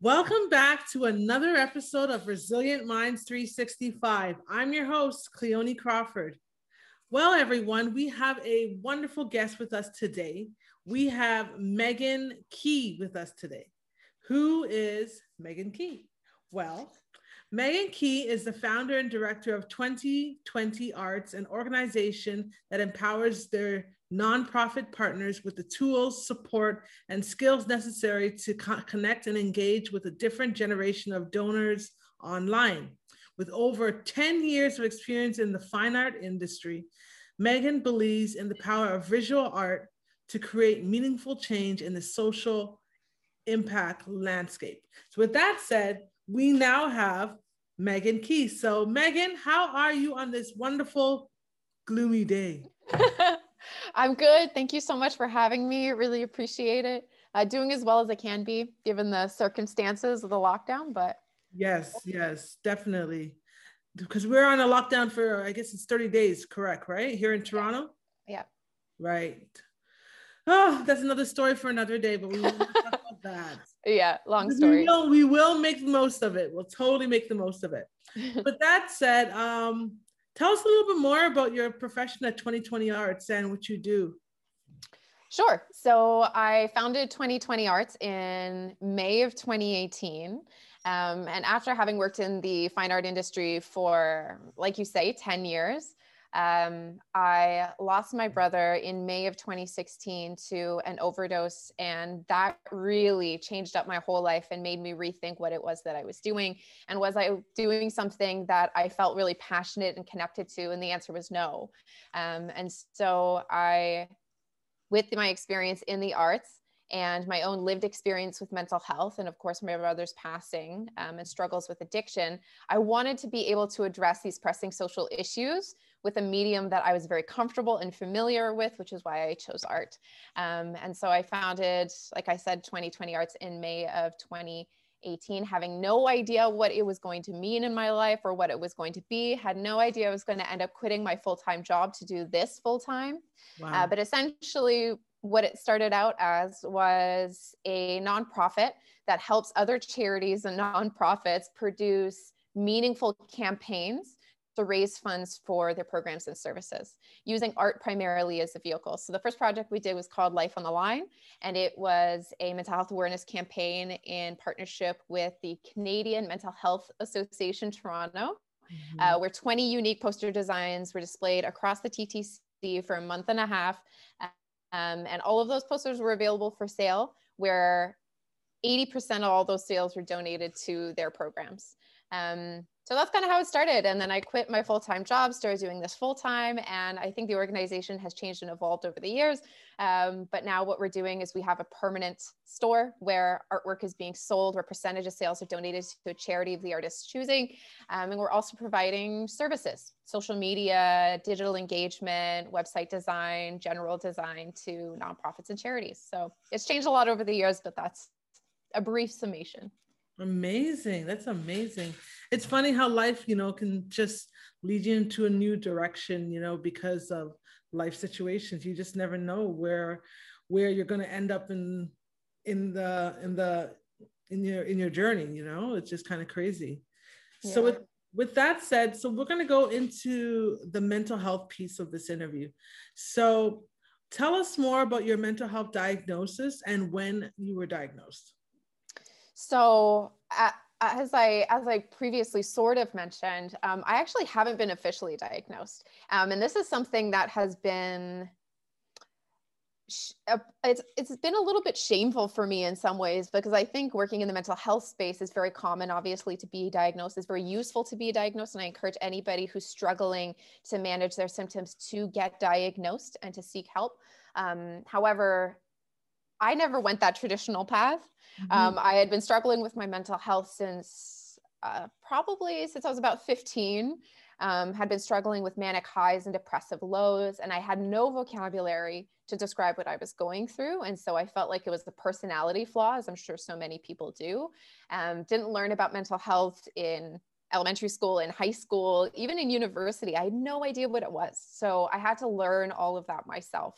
Welcome back to another episode of Resilient Minds 365. I'm your host, Cleone Crawford. Well, everyone, we have a wonderful guest with us today. We have Megan Key with us today. Who is Megan Key? Well, Megan Key is the founder and director of 2020 Arts, an organization that empowers their nonprofit partners with the tools, support, and skills necessary to connect and engage with a different generation of donors online. With over 10 years of experience in the fine art industry, Megan believes in the power of visual art to create meaningful change in the social impact landscape. So with that said, we now have Megan Key. So Megan, how are you on this wonderful, gloomy day? I'm good. Thank you so much for having me. Really appreciate it. Doing as well as I can be, given the circumstances of the lockdown, but. Yes, definitely. Because we're on a lockdown for, I guess it's 30 days, correct, right? Here in Toronto? Yeah. Right. Oh, that's another story for another day, but we won't talk about that. Yeah, long story. We will make the most of it. We'll totally make the most of it. But that said, tell us a little bit more about your profession at 2020 Arts and what you do. Sure. So I founded 2020 Arts in May of 2018. And after having worked in the fine art industry for, like you say, 10 years, I lost my brother in May of 2016 to an overdose. And that really changed up my whole life and made me rethink what it was that I was doing. And was I doing something that I felt really passionate and connected to? And the answer was no. And so I, with my experience in the arts and my own lived experience with mental health, and of course, my brother's passing and struggles with addiction, I wanted to be able to address these pressing social issues with a medium that I was very comfortable and familiar with, which is why I chose art. And so I founded, like I said, 2020 Arts in May of 2018, having no idea what it was going to mean in my life or what it was going to be, had no idea I was going to end up quitting my full-time job to do this full-time. Wow. But essentially what it started out as was a nonprofit that helps other charities and nonprofits produce meaningful campaigns to raise funds for their programs and services, using art primarily as a vehicle. So the first project we did was called Life on the Line, and it was a mental health awareness campaign in partnership with the Canadian Mental Health Association, Toronto, where 20 unique poster designs were displayed across the TTC for a month and a half. And all of those posters were available for sale, where 80% of all those sales were donated to their programs. So that's kind of how it started. And then I quit my full-time job, started doing this full-time. And I think the organization has changed and evolved over the years. But now what we're doing is we have a permanent store where artwork is being sold, where percentage of sales are donated to a charity of the artist's choosing. And we're also providing services, social media, digital engagement, website design, general design to nonprofits and charities. So it's changed a lot over the years, but that's a brief summation. Amazing. That's amazing. It's funny how life, can just lead you into a new direction, because of life situations. You just never know where you're going to end up in your journey, It's just kind of crazy. Yeah. So with that said, so we're going to go into the mental health piece of this interview. So tell us more about your mental health diagnosis and when you were diagnosed. So as I previously sort of mentioned, I actually haven't been officially diagnosed. And this is something that has been, it's been a little bit shameful for me in some ways, because I think working in the mental health space is very common, obviously, to be diagnosed. It's very useful to be diagnosed. And I encourage anybody who's struggling to manage their symptoms to get diagnosed and to seek help. However, I never went that traditional path. I had been struggling with my mental health since probably since I was about 15, had been struggling with manic highs and depressive lows, and I had no vocabulary to describe what I was going through. And so I felt like it was a personality flaw, as I'm sure so many people do. Didn't learn about mental health in elementary school, in high school, even in university. I had no idea what it was. So I had to learn all of that myself.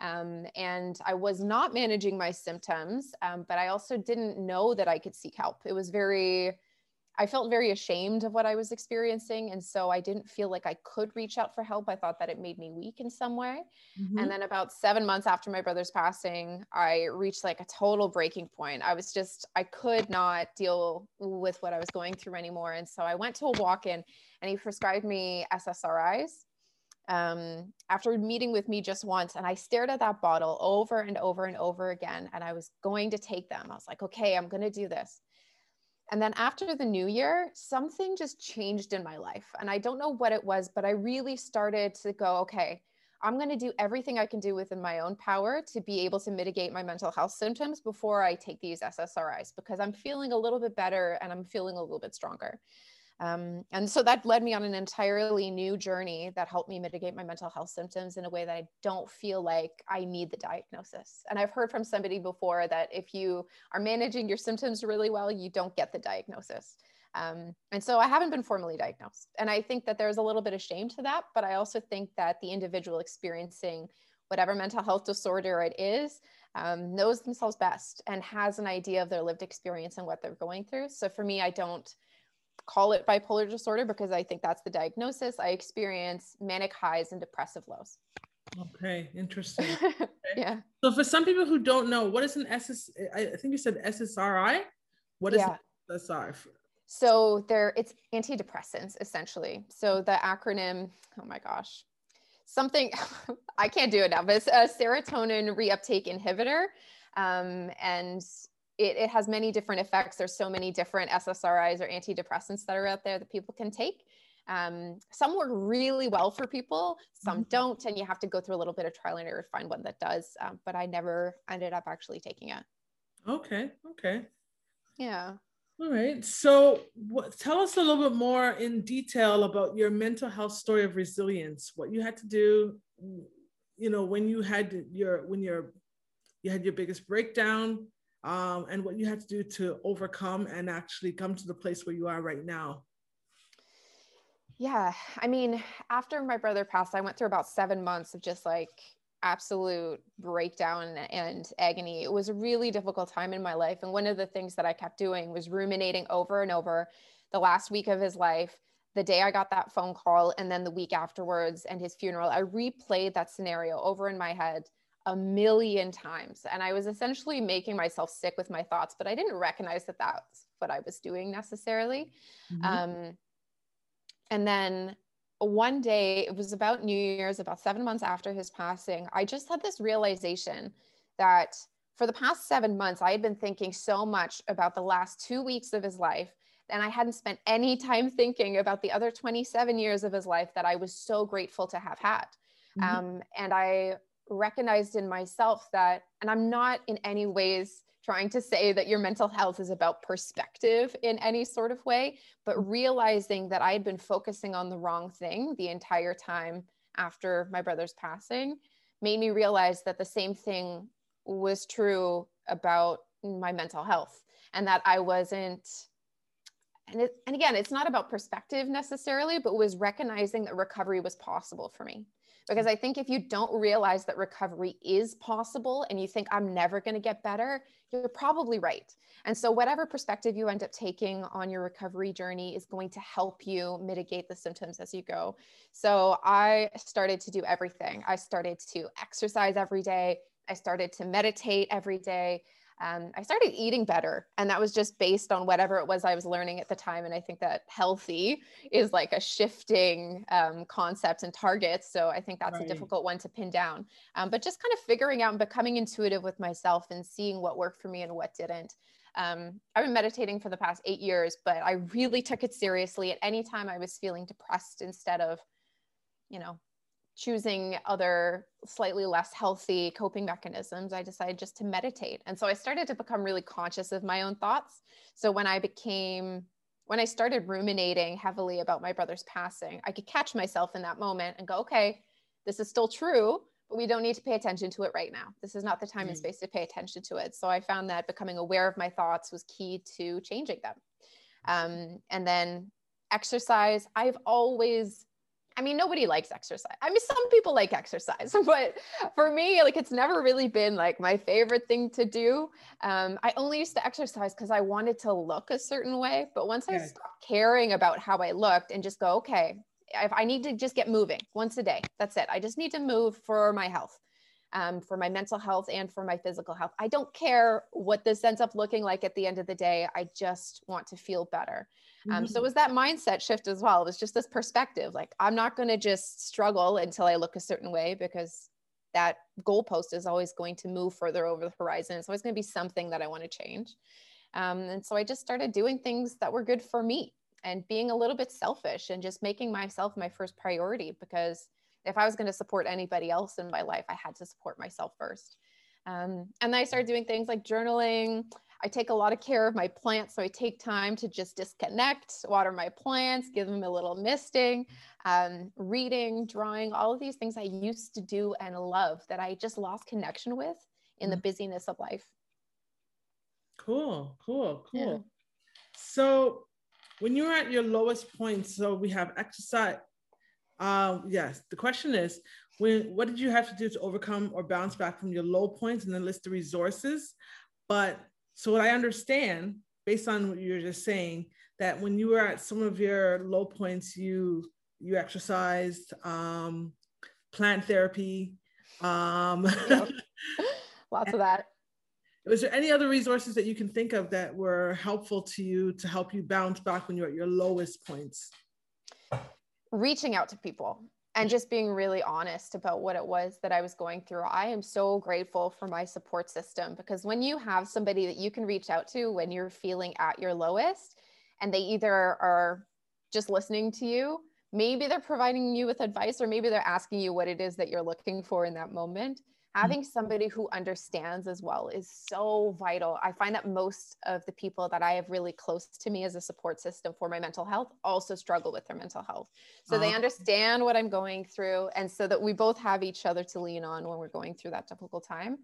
And I was not managing my symptoms, but I also didn't know that I could seek help. It was very, I felt very ashamed of what I was experiencing. And so I didn't feel like I could reach out for help. I thought that it made me weak in some way. Mm-hmm. And then about 7 months after my brother's passing, I reached like a total breaking point. I was just, I could not deal with what I was going through anymore. And so I went to a walk-in and he prescribed me SSRIs. After meeting with me just once, and I stared at that bottle over and over and over again, and I was going to take them. I was like, okay, I'm going to do this. And then after the new year, something just changed in my life. And I don't know what it was, but I really started to go, okay, I'm going to do everything I can do within my own power to be able to mitigate my mental health symptoms before I take these SSRIs, because I'm feeling a little bit better and I'm feeling a little bit stronger. And so that led me on an entirely new journey that helped me mitigate my mental health symptoms in a way that I don't feel like I need the diagnosis. And I've heard from somebody before that if you are managing your symptoms really well, you don't get the diagnosis. And so I haven't been formally diagnosed. And I think that there's a little bit of shame to that, but I also think that the individual experiencing whatever mental health disorder it is, knows themselves best and has an idea of their lived experience and what they're going through. So for me, I don't call it bipolar disorder because I think that's the diagnosis. I experience manic highs and depressive lows. Okay, interesting. Okay. Yeah. So for some people who don't know, what is an I think you said SSRI? What is SSRI? So it's antidepressants, essentially. So the acronym, oh my gosh, something, I can't do it now, but it's a serotonin reuptake inhibitor. And it has many different effects. There's so many different SSRIs or antidepressants that are out there that people can take. Some work really well for people, some don't, and you have to go through a little bit of trial and error to find one that does, but I never ended up actually taking it. Okay. Yeah. All right. So tell us a little bit more in detail about your mental health story of resilience, what you had to do, you know, when you had your biggest breakdown, and what you had to do to overcome and actually come to the place where you are right now. Yeah. I mean, after my brother passed, I went through about 7 months of just like absolute breakdown and agony. It was a really difficult time in my life. And one of the things that I kept doing was ruminating over and over the last week of his life, the day I got that phone call, and then the week afterwards and his funeral. I replayed that scenario over in my head a million times. And I was essentially making myself sick with my thoughts, but I didn't recognize that that's what I was doing necessarily. Mm-hmm. And then one day, it was about New Year's, about 7 months after his passing, I just had this realization that for the past 7 months, I had been thinking so much about the last 2 weeks of his life. And I hadn't spent any time thinking about the other 27 years of his life that I was so grateful to have had. Mm-hmm. And I recognized in myself that, and I'm not in any ways trying to say that your mental health is about perspective in any sort of way, but realizing that I had been focusing on the wrong thing the entire time after my brother's passing made me realize that the same thing was true about my mental health, and that I wasn't, and again, it's not about perspective necessarily, but was recognizing that recovery was possible for me. Because I think if you don't realize that recovery is possible and you think I'm never going to get better, you're probably right. And so whatever perspective you end up taking on your recovery journey is going to help you mitigate the symptoms as you go. So I started to do everything. I started to exercise every day. I started to meditate every day. I started eating better, and that was just based on whatever it was I was learning at the time. And I think that healthy is like a shifting concept and target. So I think that's right. A difficult one to pin down, but just kind of figuring out and becoming intuitive with myself and seeing what worked for me and what didn't. I've been meditating for the past 8 years, but I really took it seriously at any time I was feeling depressed, instead of, you know, choosing other slightly less healthy coping mechanisms, I decided just to meditate. And so I started to become really conscious of my own thoughts. So when I became when I started ruminating heavily about my brother's passing, I could catch myself in that moment and go, okay, this is still true, but we don't need to pay attention to it right now. This is not the time and space to pay attention to it. So I found that becoming aware of my thoughts was key to changing them. And then exercise, I've always, I mean, nobody likes exercise. I mean, some people like exercise, but for me, like, it's never really been like my favorite thing to do. I only used to exercise because I wanted to look a certain way. But once I stopped caring about how I looked and just go, okay, I need to just get moving once a day. That's it. I just need to move for my health, for my mental health and for my physical health. I don't care what this ends up looking like at the end of the day. I just want to feel better. So it was that mindset shift as well. It was just this perspective, like, I'm not going to just struggle until I look a certain way, because that goalpost is always going to move further over the horizon. It's always going to be something that I want to change. And so I just started doing things that were good for me and being a little bit selfish and just making myself my first priority, because if I was going to support anybody else in my life, I had to support myself first. And then I started doing things like journaling. I take a lot of care of my plants. So I take time to just disconnect, water my plants, give them a little misting, reading, drawing, all of these things I used to do and love that I just lost connection with in the busyness of life. Cool. Yeah. So when you're at your lowest point, so we have exercise. Yes, the question is, what did you have to do to overcome or bounce back from your low points, and then list the resources? But so what I understand, based on what you're just saying, that when you were at some of your low points, you exercised, plant therapy. Lots of that. Was there any other resources that you can think of that were helpful to you to help you bounce back when you're at your lowest points? Reaching out to people and just being really honest about what it was that I was going through. I am so grateful for my support system, because when you have somebody that you can reach out to when you're feeling at your lowest, and they either are just listening to you, maybe they're providing you with advice, or maybe they're asking you what it is that you're looking for in that moment. Having somebody who understands as well is so vital. I find that most of the people that I have really close to me as a support system for my mental health also struggle with their mental health. So they understand what I'm going through. And so that we both have each other to lean on when we're going through that difficult time.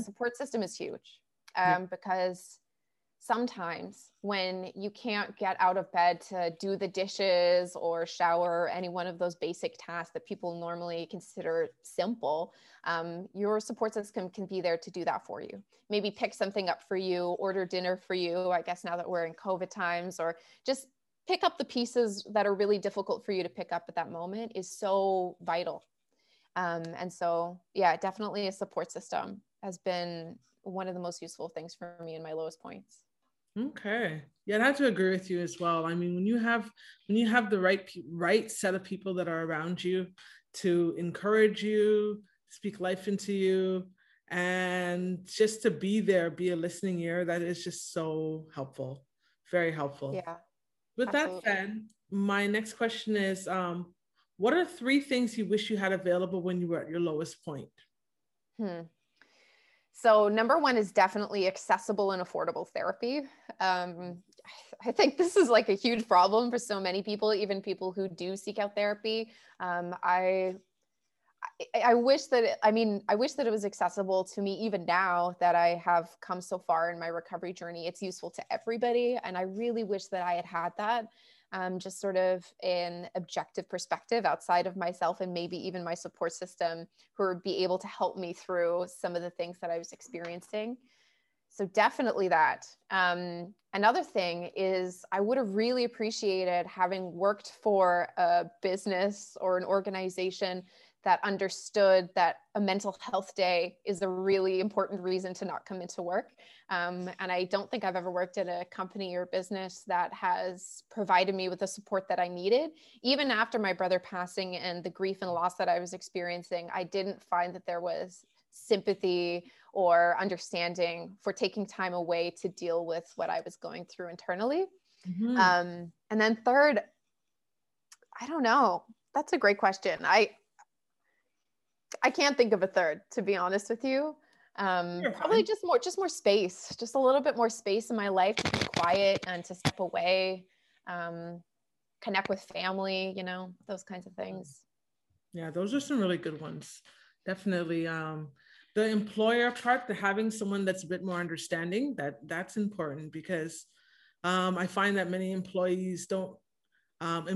Support system is huge, because sometimes when you can't get out of bed to do the dishes or shower, any one of those basic tasks that people normally consider simple, your support system can be there to do that for you. Maybe pick something up for you, order dinner for you, I guess now that we're in COVID times, or just pick up the pieces that are really difficult for you to pick up at that moment is so vital. And so, yeah, definitely a support system has been one of the most useful things for me in my lowest points. Okay. Yeah, I have to agree with you as well. I mean, when you have the right set of people that are around you to encourage you, speak life into you, and just to be there, be a listening ear, that is just so helpful. Very helpful. Yeah. With that said, my next question is, what are three things you wish you had available when you were at your lowest point? So number one is definitely accessible and affordable therapy. I think this is like a huge problem for so many people, even people who do seek out therapy. I wish that it was accessible to me even now that I have come so far in my recovery journey. It's useful to everybody. And I really wish that I had had that, just sort of an objective perspective outside of myself and maybe even my support system, who would be able to help me through some of the things that I was experiencing. So definitely that. Another thing is, I would have really appreciated having worked for a business or an organization that understood that a mental health day is a really important reason to not come into work. And I don't think I've ever worked at a company or business that has provided me with the support that I needed. Even after my brother passing and the grief and loss that I was experiencing, I didn't find that there was sympathy or understanding for taking time away to deal with what I was going through internally. And then third, I don't know. That's a great question. I can't think of a third, to be honest with you. Probably just more space, just a little bit more space in my life to be quiet and to step away. connect with family, you know, those kinds of things. Yeah, those are some really good ones. Definitely. The employer part, the having someone that's a bit more understanding, that's important, because I find that many employers don't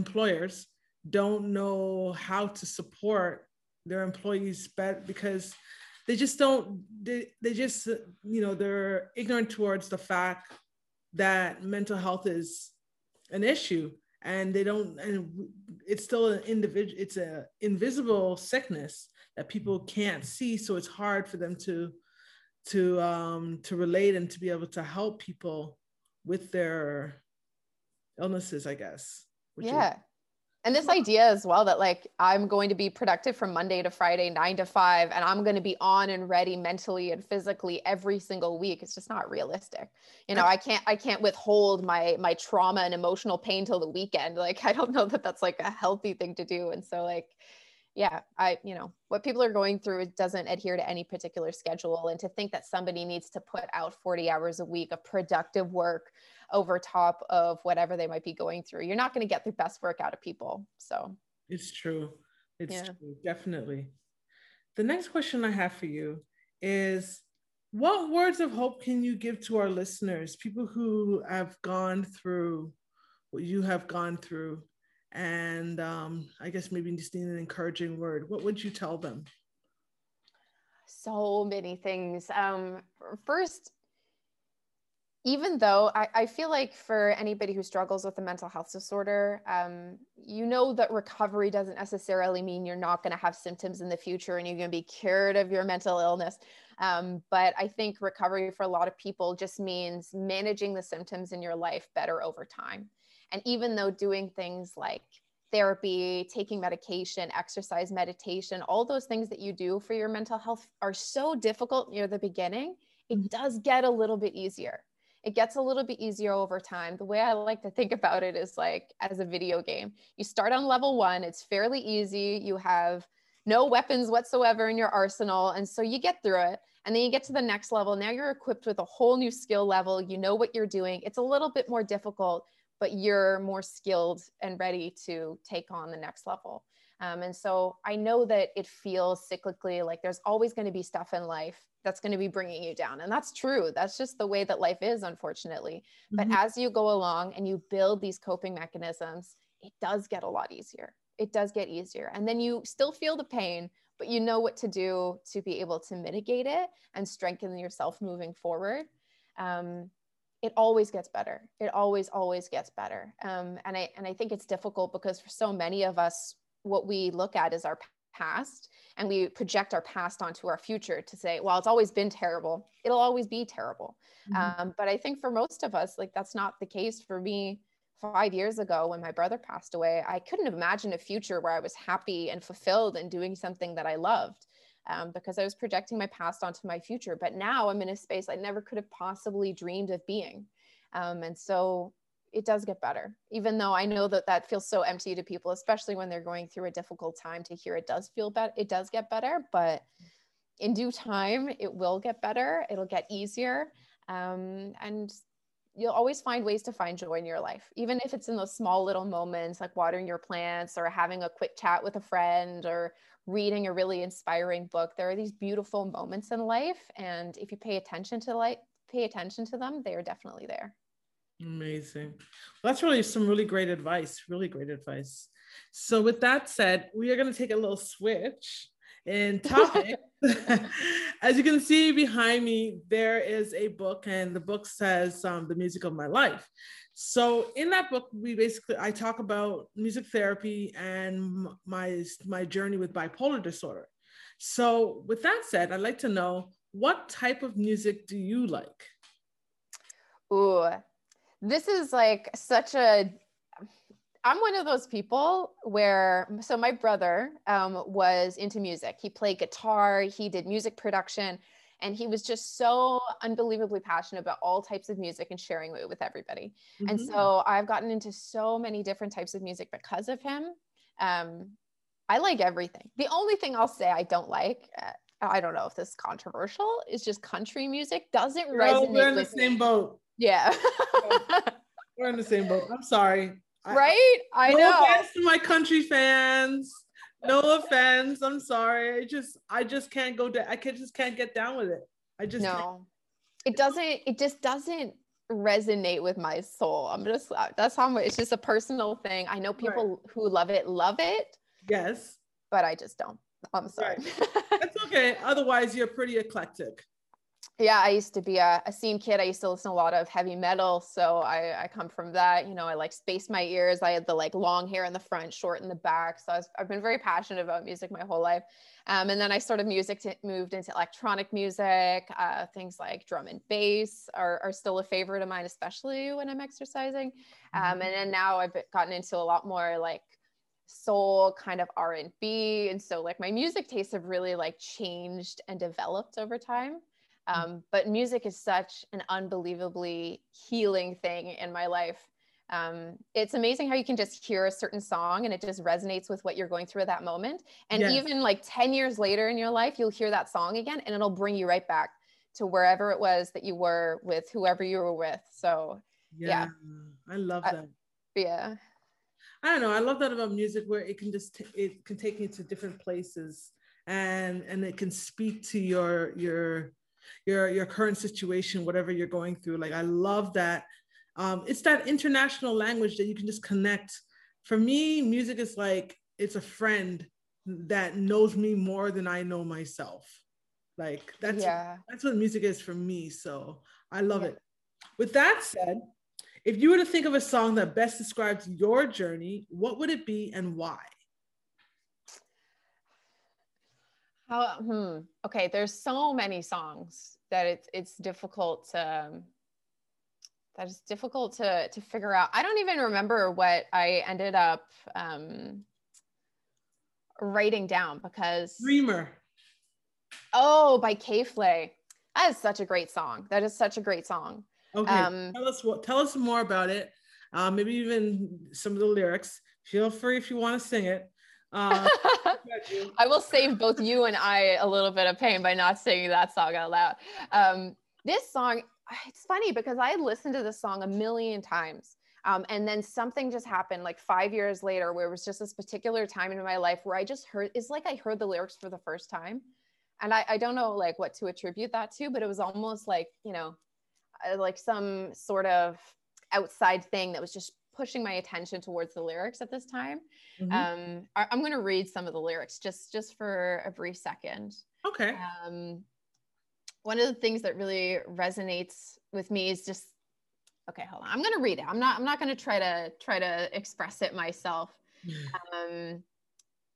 know how to support their employees because they just don't, they just, you know, they're ignorant towards the fact that mental health is an issue, and they don't, and it's still an individual, it's an invisible sickness that people can't see. So it's hard for them to relate and to be able to help people with their illnesses, I guess. Yeah. And this idea as well that like, I'm going to be productive from Monday to Friday, 9 to 5, and I'm going to be on and ready mentally and physically every single week. It's just not realistic. You know, I can't withhold my trauma and emotional pain till the weekend. Like, I don't know that that's like a healthy thing to do. And so like, yeah, you know, what people are going through, it doesn't adhere to any particular schedule. And to think that somebody needs to put out 40 hours a week of productive work over top of whatever they might be going through, you're not going to get the best work out of people. So it's true. It's true, definitely. The next question I have for you is, what words of hope can you give to our listeners, people who have gone through what you have gone through? And I guess maybe just need an encouraging word. What would you tell them? So many things. First, even though I feel like for anybody who struggles with a mental health disorder, you know that recovery doesn't necessarily mean you're not going to have symptoms in the future and you're going to be cured of your mental illness. But I think recovery for a lot of people just means managing the symptoms in your life better over time. And even though doing things like therapy, taking medication, exercise, meditation, all those things that you do for your mental health are so difficult near the beginning, it does get a little bit easier. It gets a little bit easier over time. The way I like to think about it is like as a video game. You start on level 1, it's fairly easy. You have no weapons whatsoever in your arsenal. And so you get through it. And then you get to the next level. Now you're equipped with a whole new skill level. You know what you're doing. It's a little bit more difficult, but you're more skilled and ready to take on the next level. And so I know that it feels cyclically like there's always going to be stuff in life that's going to be bringing you down. And that's true. That's just the way that life is, unfortunately. Mm-hmm. But as you go along and you build these coping mechanisms, it does get a lot easier. It does get easier. And then you still feel the pain, but you know what to do to be able to mitigate it and strengthen yourself moving forward. It always gets better. It always gets better. And I think it's difficult because for so many of us, what we look at is our past, and we project our past onto our future to say, well, it's always been terrible. It'll always be terrible. Mm-hmm. But I think for most of us, like that's not the case. For me, 5 years ago when my brother passed away, I couldn't imagine a future where I was happy and fulfilled and doing something that I loved. Because I was projecting my past onto my future. But now I'm in a space I never could have possibly dreamed of being. And so it does get better, even though I know that that feels so empty to people, especially when they're going through a difficult time, to hear it does feel better. It does get better, but in due time, it will get better. It'll get easier. And you'll always find ways to find joy in your life, even if it's in those small little moments, like watering your plants or having a quick chat with a friend or reading a really inspiring book. There are these beautiful moments in life, and if you pay attention to them, they are definitely there. Amazing. Well, that's really some really great advice. So with that said, we are going to take a little switch in topic. As you can see behind me, there is a book, and the book says The Music of My Life. So in that book, I talk about music therapy and my journey with bipolar disorder. So with that said, I'd like to know, what type of music do you like? Ooh, this is like I'm one of those people where, so my brother was into music. He played guitar, he did music production, and he was just so unbelievably passionate about all types of music and sharing it with everybody. Mm-hmm. And so I've gotten into so many different types of music because of him. I like everything. The only thing I'll say I don't like, I don't know if this is controversial, is just country music. Doesn't resonate with me. We're in the same boat. Yeah. We're in the same boat. I'm sorry. Right? I know. No offense to my country fans. No offense. I'm sorry. I just can't go down. I just can't get down with it. No. Can't. It just doesn't resonate with my soul. That's how it's just a personal thing. I know people who love it. Yes. But I just don't. I'm sorry. Right. That's okay. Otherwise, you're pretty eclectic. Yeah, I used to be a scene kid. I used to listen to a lot of heavy metal. So I come from that. You know, I like spaced my ears. I had the long hair in the front, short in the back. So I've been very passionate about music my whole life. And then I sort of moved into electronic music. Things like drum and bass are still a favorite of mine, especially when I'm exercising. And then now I've gotten into a lot more like soul, kind of R&B. And so like my music tastes have really changed and developed over time. But music is such an unbelievably healing thing in my life. It's amazing how you can just hear a certain song and it just resonates with what you're going through at that moment. And even 10 years later in your life, you'll hear that song again and it'll bring you right back to wherever it was that you were with whoever you were with. So yeah. I love that. Yeah. I don't know. I love that about music, where it can just, it can take you to different places and it can speak to your current situation, whatever you're going through. I love that. It's that international language that you can just connect. For me, music is it's a friend that knows me more than I know myself. That's what music is for me. So I love it. With that said, if you were to think of a song that best describes your journey, what would it be and why? Okay, there's so many songs that it's difficult to figure out. I don't even remember what I ended up writing down, because Dreamer. Oh, by K. Flay. That is such a great song. Okay, tell us more about it. Maybe even some of the lyrics. Feel free if you want to sing it. I will save both you and I a little bit of pain by not singing that song out loud. This song, it's funny because I listened to this song a million times. And then something just happened 5 years later, where it was just this particular time in my life where I just heard, it's like I heard the lyrics for the first time. And I don't know what to attribute that to, but it was almost some sort of outside thing that was just pushing my attention towards the lyrics at this time. I'm going to read some of the lyrics just for a brief second. Okay. One of the things that really resonates with me is just, okay, hold on. I'm going to read it. I'm not going to try to express it myself.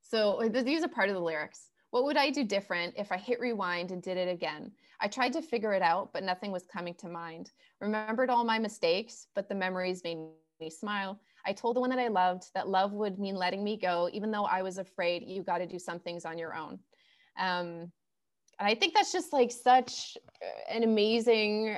So these are part of the lyrics. What would I do different if I hit rewind and did it again? I tried to figure it out, but nothing was coming to mind. Remembered all my mistakes, but the memories made me smile. I told the one that I loved that love would mean letting me go, even though I was afraid. You got to do some things on your own. And I think that's just such an amazing,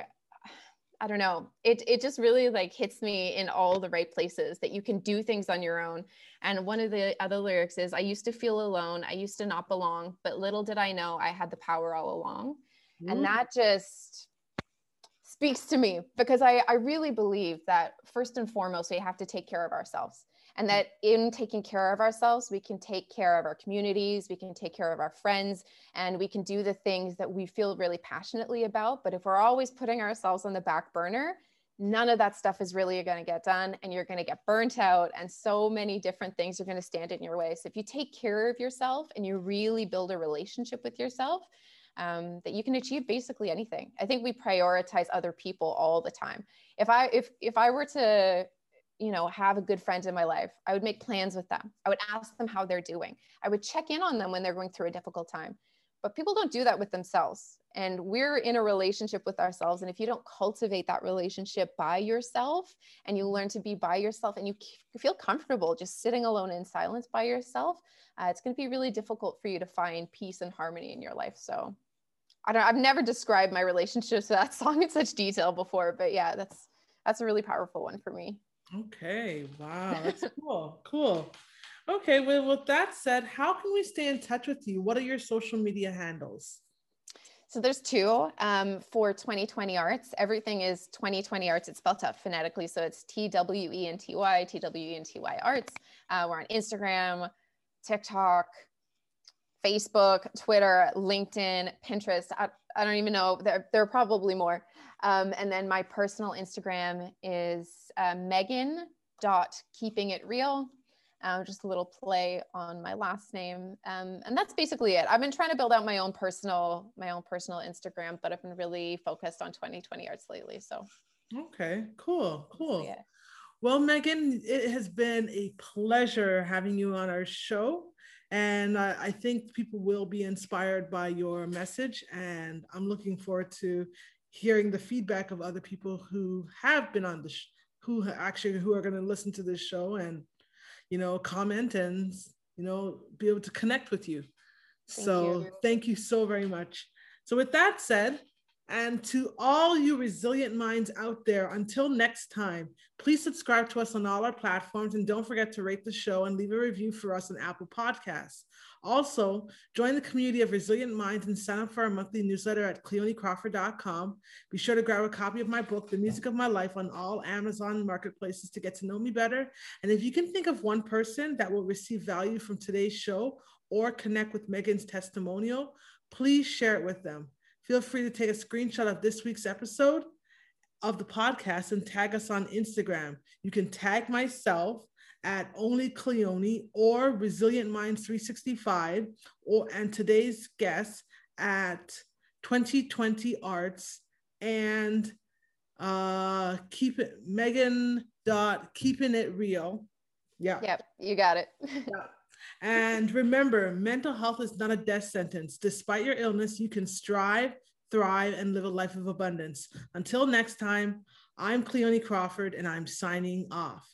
I don't know, it just really hits me in all the right places, that you can do things on your own. And one of the other lyrics is, I used to feel alone. I used to not belong, but little did I know I had the power all along. Mm. And that just speaks to me, because I really believe that first and foremost, we have to take care of ourselves, and that in taking care of ourselves, we can take care of our communities, we can take care of our friends, and we can do the things that we feel really passionately about. But if we're always putting ourselves on the back burner, none of that stuff is really going to get done, and you're going to get burnt out, and so many different things are going to stand in your way. So if you take care of yourself and you really build a relationship with yourself, that you can achieve basically anything. I think we prioritize other people all the time. If I were to, have a good friend in my life, I would make plans with them. I would ask them how they're doing. I would check in on them when they're going through a difficult time, but people don't do that with themselves. And we're in a relationship with ourselves. And if you don't cultivate that relationship by yourself, and you learn to be by yourself, and you feel comfortable just sitting alone in silence by yourself, it's going to be really difficult for you to find peace and harmony in your life. So I've never described my relationship to that song in such detail before, but yeah, that's a really powerful one for me. Okay. Wow. That's cool. Cool. Okay. Well, with that said, how can we stay in touch with you? What are your social media handles? So there's two for 2020 Arts. Everything is 2020 Arts. It's spelled out phonetically. So it's TWENTY, TWENTY Arts. We're on Instagram, TikTok, Facebook, Twitter, LinkedIn, Pinterest. I don't even know. There are probably more. And then my personal Instagram is Megan.KeepingItReal. Just a little play on my last name. And that's basically it. I've been trying to build out my own personal Instagram, but I've been really focused on 2020 Arts lately. So. Okay, cool. Yeah. Well, Megan, it has been a pleasure having you on our show. And I think people will be inspired by your message. And I'm looking forward to hearing the feedback of other people who have been on the who are going to listen to this show and, you know, comment and, you know, be able to connect with you. Thank you so very much. So with that said, and to all you resilient minds out there, until next time, please subscribe to us on all our platforms and don't forget to rate the show and leave a review for us on Apple Podcasts. Also, join the community of resilient minds and sign up for our monthly newsletter at cleonecrawford.com. Be sure to grab a copy of my book, The Music of My Life, on all Amazon marketplaces to get to know me better. And if you can think of one person that will receive value from today's show or connect with Megan's testimonial, please share it with them. Feel free to take a screenshot of this week's episode of the podcast and tag us on Instagram. You can tag myself at @onlycleone or Resilient Minds 365 and today's guest at 2020 Arts and Megan.Keeping It Real. Yeah. Yep, you got it. Yeah. And remember, mental health is not a death sentence. Despite your illness, you can strive, thrive, and live a life of abundance. Until next time, I'm Cleone Crawford, and I'm signing off.